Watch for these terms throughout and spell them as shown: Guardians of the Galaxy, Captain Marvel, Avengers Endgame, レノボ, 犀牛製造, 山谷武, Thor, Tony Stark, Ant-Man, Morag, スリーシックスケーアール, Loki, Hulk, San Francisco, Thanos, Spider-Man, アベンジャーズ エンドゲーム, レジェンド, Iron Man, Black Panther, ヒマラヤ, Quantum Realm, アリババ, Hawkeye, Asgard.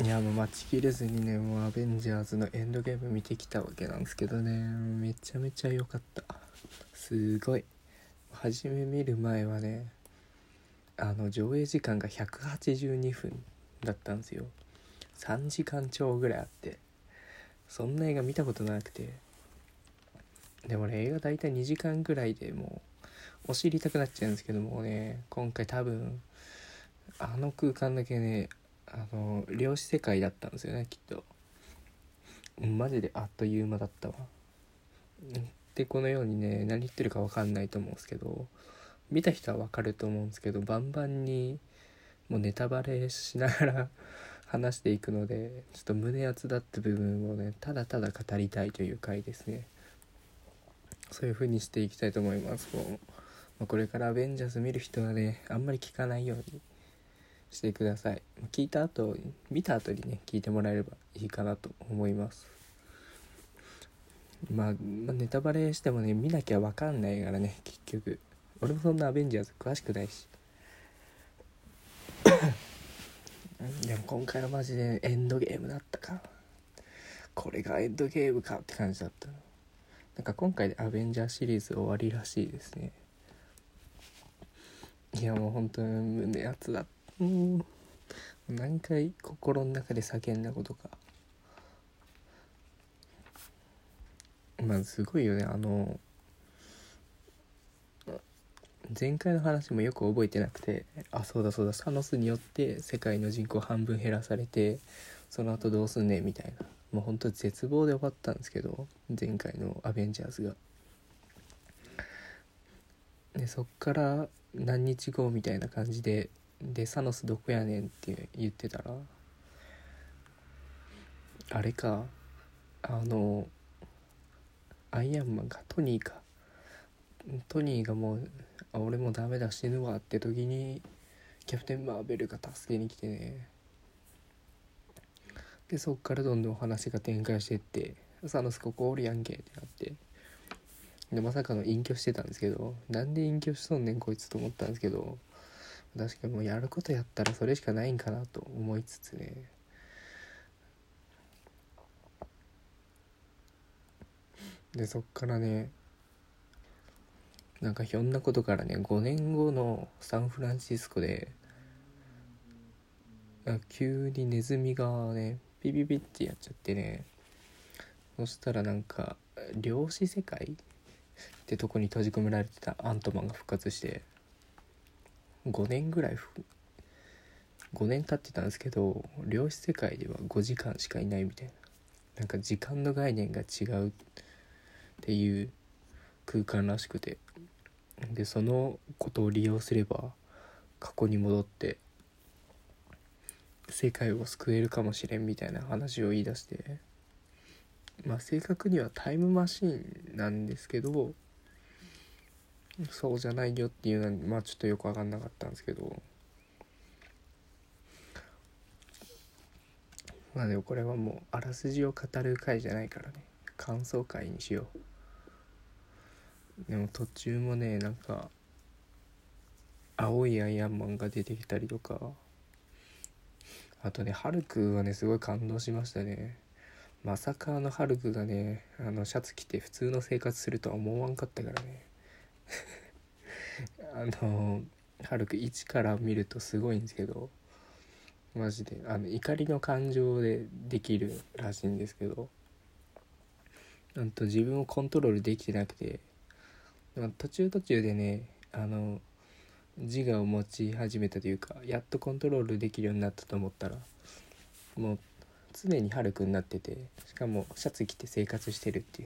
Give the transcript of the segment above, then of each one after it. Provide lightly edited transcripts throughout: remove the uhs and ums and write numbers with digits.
いやもう待ちきれずにね、もうアベンジャーズのエンドゲーム見てきたわけなんですけどね、めちゃめちゃ良かった。すごい、初め見る前はね、上映時間が182分だったんですよ。3時間超ぐらいあって、そんな映画見たことなくて、でもね、映画だいたい2時間ぐらいでもうお尻痛くなっちゃうんですけどもね、今回多分あの空間だけね、量子世界だったんですよね、きっと。マジであっという間だったわ。でこのようにね、何言ってるか分かんないと思うんですけど、見た人は分かると思うんですけど、バンバンにもうネタバレしながら話していくので、ちょっと胸熱だった部分をね、ただただ語りたいという回ですね。そういう風にしていきたいと思います。もうこれからアベンジャーズ見る人はね、あんまり聞かないようにしてください。聞いた後、見た後にね、聞いてもらえればいいかなと思います。まあネタバレしてもね、見なきゃ分かんないからね、結局俺もそんなアベンジャーズ詳しくないしでも今回はマジでエンドゲームだったか、これがエンドゲームかって感じだった。なんか今回でアベンジャーシリーズ終わりらしいですね。いやもう本当に胸熱だった。何回心の中で叫んだことか。すごいよね。前回の話もよく覚えてなくて、あ、そうだ、サノスによって世界の人口半分減らされて、その後どうすんねんみたいな、もうほんと絶望で終わったんですけど、前回のアベンジャーズが。でそっから何日後みたいな感じでサノスどこやねんって言ってたら、あれか、アイアンマンか、トニーがもう、あ、俺もダメだ、死ぬわって時にキャプテンマーベルが助けに来てね、でそっからどんどんお話が展開してって、サノスここおるやんけってなって、でまさかの隠居してたんですけど、なんで隠居しとんねんこいつと思ったんですけど、確かにもうやることやったらそれしかないんかなと思いつつね、でそっからね、なんかひょんなことからね、5年後のサンフランシスコで急にネズミがね、ピピピってやっちゃってね、そしたらなんか量子世界ってとこに閉じ込められてたアントマンが復活して、5年経ってたんですけど、量子世界では5時間しかいないみたいな、なんか時間の概念が違うっていう空間らしくて、でそのことを利用すれば過去に戻って世界を救えるかもしれんみたいな話を言い出して、正確にはタイムマシーンなんですけど、そうじゃないよっていうのはちょっとよく分かんなかったんですけど、でもこれはもうあらすじを語る回じゃないからね、感想回にしよう。でも途中もね、なんか青いアイアンマンが出てきたりとか、あとね、ハルクはね、すごい感動しましたね。まさかハルクがね、シャツ着て普通の生活するとは思わんかったからねハルク1から見るとすごいんですけど、マジで怒りの感情でできるらしいんですけど、自分をコントロールできてなくて、途中でね、自我を持ち始めたというか、やっとコントロールできるようになったと思ったら、もう常にハルクになってて、しかもシャツ着て生活してるってい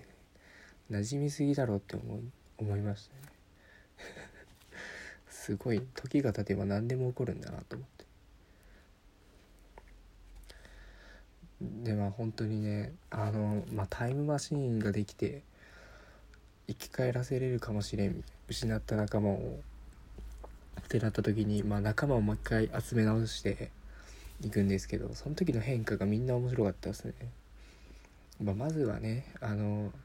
う、馴染みすぎだろうって思いましたねすごい、時が経てば何でも起こるんだなと思って。で本当にね、タイムマシーンができて生き返らせれるかもしれん、失った仲間をってなった時に、仲間をもう一回集め直していくんですけど、その時の変化がみんな面白かったですね。まずはね、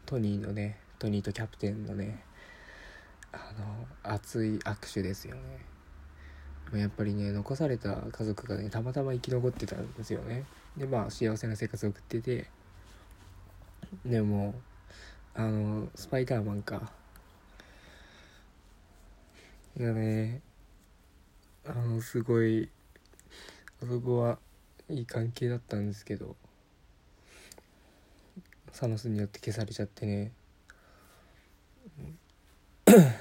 トニーとキャプテンのね、熱い握手ですよね。やっぱりね、残された家族がね、たまたま生き残ってたんですよね。で、まあ幸せな生活を送ってて、でもスパイダーマンかがね、すごいあそこはいい関係だったんですけど、サノスによって消されちゃってね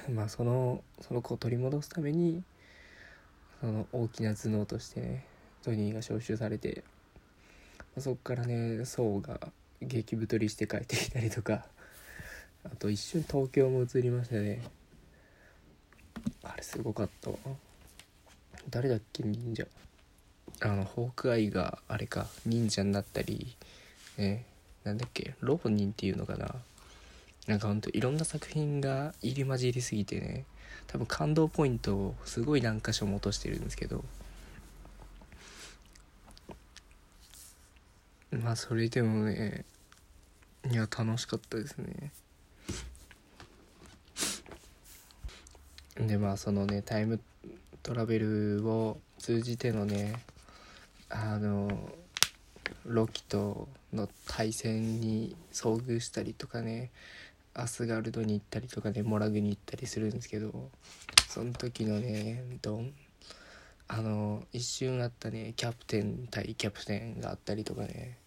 まあその子を取り戻すために、その大きな頭脳としてね、トニーが招集されて、そっからね、ソウが激太りして帰ってきたりとか、あと一瞬東京も移りましたね。あれすごかったわ。誰だっけ、忍者、ホークアイがあれか、忍者になったりね、なんだっけ、ロボ忍っていうのかな、なんかほんといろんな作品が入り混じりすぎてね、多分感動ポイントをすごい何箇所も落としてるんですけど、まあそれでもね、いや楽しかったですね。で、まあそのね、タイムトラベルを通じてのね、ロキとの対戦に遭遇したりとかね、アスガルドに行ったりとかね、モラグに行ったりするんですけど、その時のね、一瞬あったね、キャプテン対キャプテンがあったりとかね、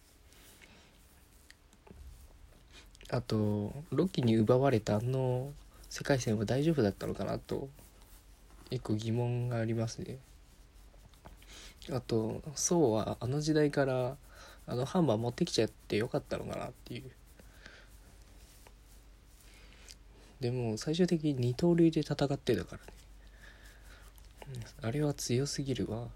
あとロキに奪われた世界線は大丈夫だったのかなと一個疑問がありますね。あとソウは時代からハンマー持ってきちゃってよかったのかなっていう。でも最終的に二刀流で戦ってたからね、あれは強すぎるわ。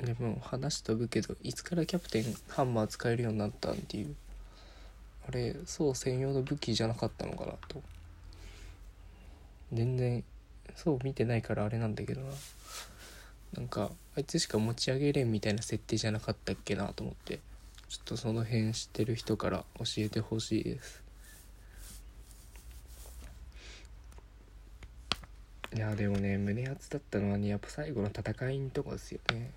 でも話飛ぶけど、いつからキャプテンハンマー使えるようになったんっていう、あれソウ専用の武器じゃなかったのかなと。全然ソウ見てないからあれなんだけどな、なんかあいつしか持ち上げれんみたいな設定じゃなかったっけなと思って、ちょっとその辺知ってる人から教えてほしいです。いやでもね、胸熱だったのはね、やっぱ最後の戦いのとこですよね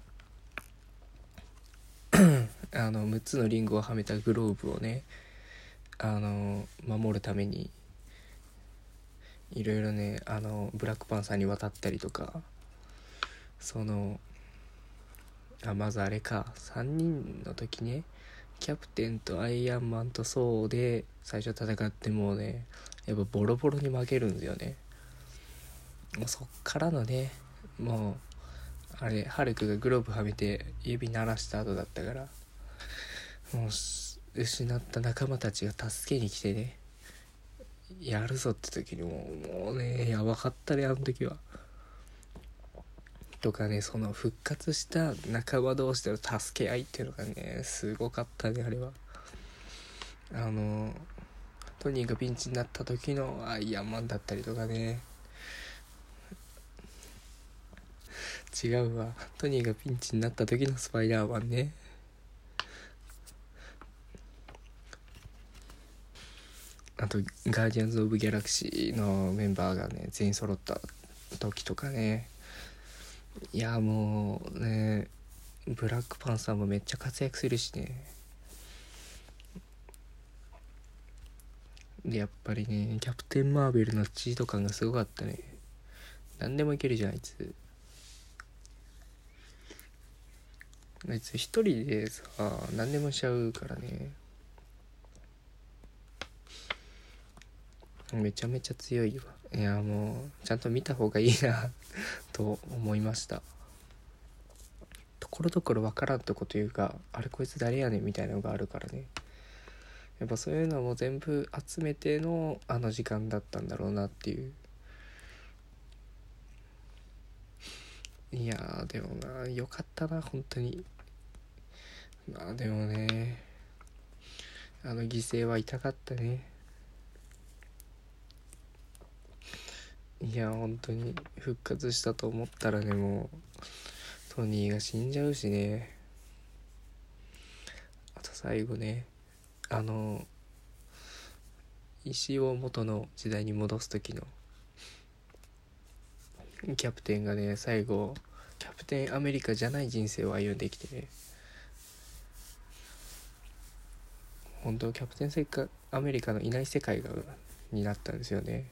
6つのリンゴをはめたグローブをね、守るためにいろいろね、ブラックパンサーに渡ったりとか、まずあれか、3人の時ね、キャプテンとアイアンマンとソウで最初戦って、もうね、やっぱボロボロに負けるんですよね。もうそっからのね、もうあれハルクがグローブはめて指鳴らした後だったから、もう失った仲間たちが助けに来てね、やるぞって時にもうね、やばかったね、あの時は。とかね、その復活した仲間同士での助け合いっていうのがね、すごかったね、あれは。トニーがピンチになった時のアイアンマンだったりとかね、違うわ、トニーがピンチになった時のスパイダーマンね。あとガーディアンズ・オブ・ギャラクシーのメンバーがね、全員揃った時とかね、いやもうね、ブラックパンサーもめっちゃ活躍するしね。でやっぱりね、キャプテン・マーベルのチート感がすごかったね。何でもいけるじゃん、あいつ一人でさ、何でもしちゃうからね、めちゃめちゃ強いわ。いやもうちゃんと見た方がいいなと思いました。ところどころわからんとこというか、あれこいつ誰やねんみたいなのがあるからね、やっぱそういうのも全部集めての時間だったんだろうなっていう。いやーでもな、よかったな本当に。まあでもね、犠牲は痛かったね。いや本当に復活したと思ったらね、もうトニーが死んじゃうしね。あと最後ね、石を元の時代に戻す時のキャプテンがね、最後キャプテンアメリカじゃない人生を歩んできて、ね、本当キャプテンアメリカのいない世界がになったんですよね。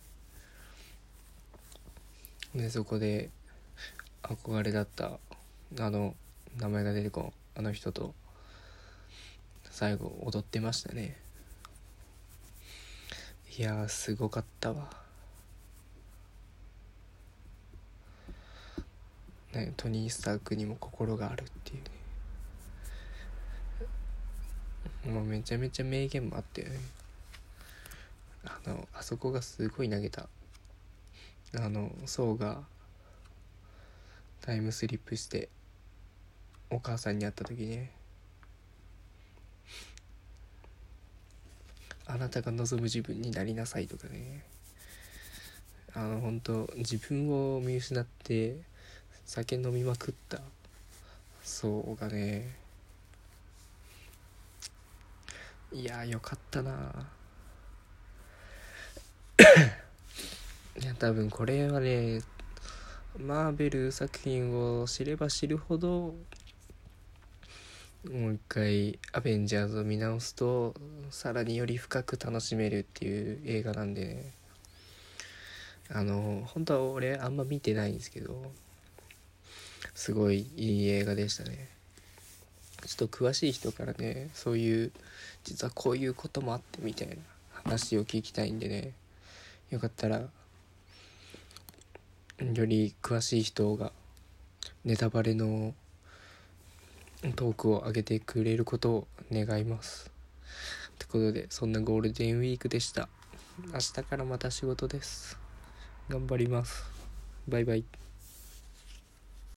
でそこで憧れだった名前が出てこん人と最後踊ってましたね。いやーすごかったわ、ね、トニー・スタークにも心があるっていうね、もうめちゃめちゃ名言もあって、ね、あそこがすごい投げたソーがタイムスリップしてお母さんに会った時ね、あなたが望む自分になりなさいとかね、本当自分を見失って酒飲みまくったそうがね、いやよかったな。いや多分これはね、マーベル作品を知れば知るほどもう一回アベンジャーズを見直すとさらにより深く楽しめるっていう映画なんで、ね、本当は俺あんま見てないんですけど、すごいいい映画でしたね。ちょっと詳しい人からね、そういう実はこういうこともあってみたいな話を聞きたいんでね、よかったらより詳しい人がネタバレのトークを上げてくれることを願います。ってことで、そんなゴールデンウィークでした。明日からまた仕事です。頑張ります。バイバイ。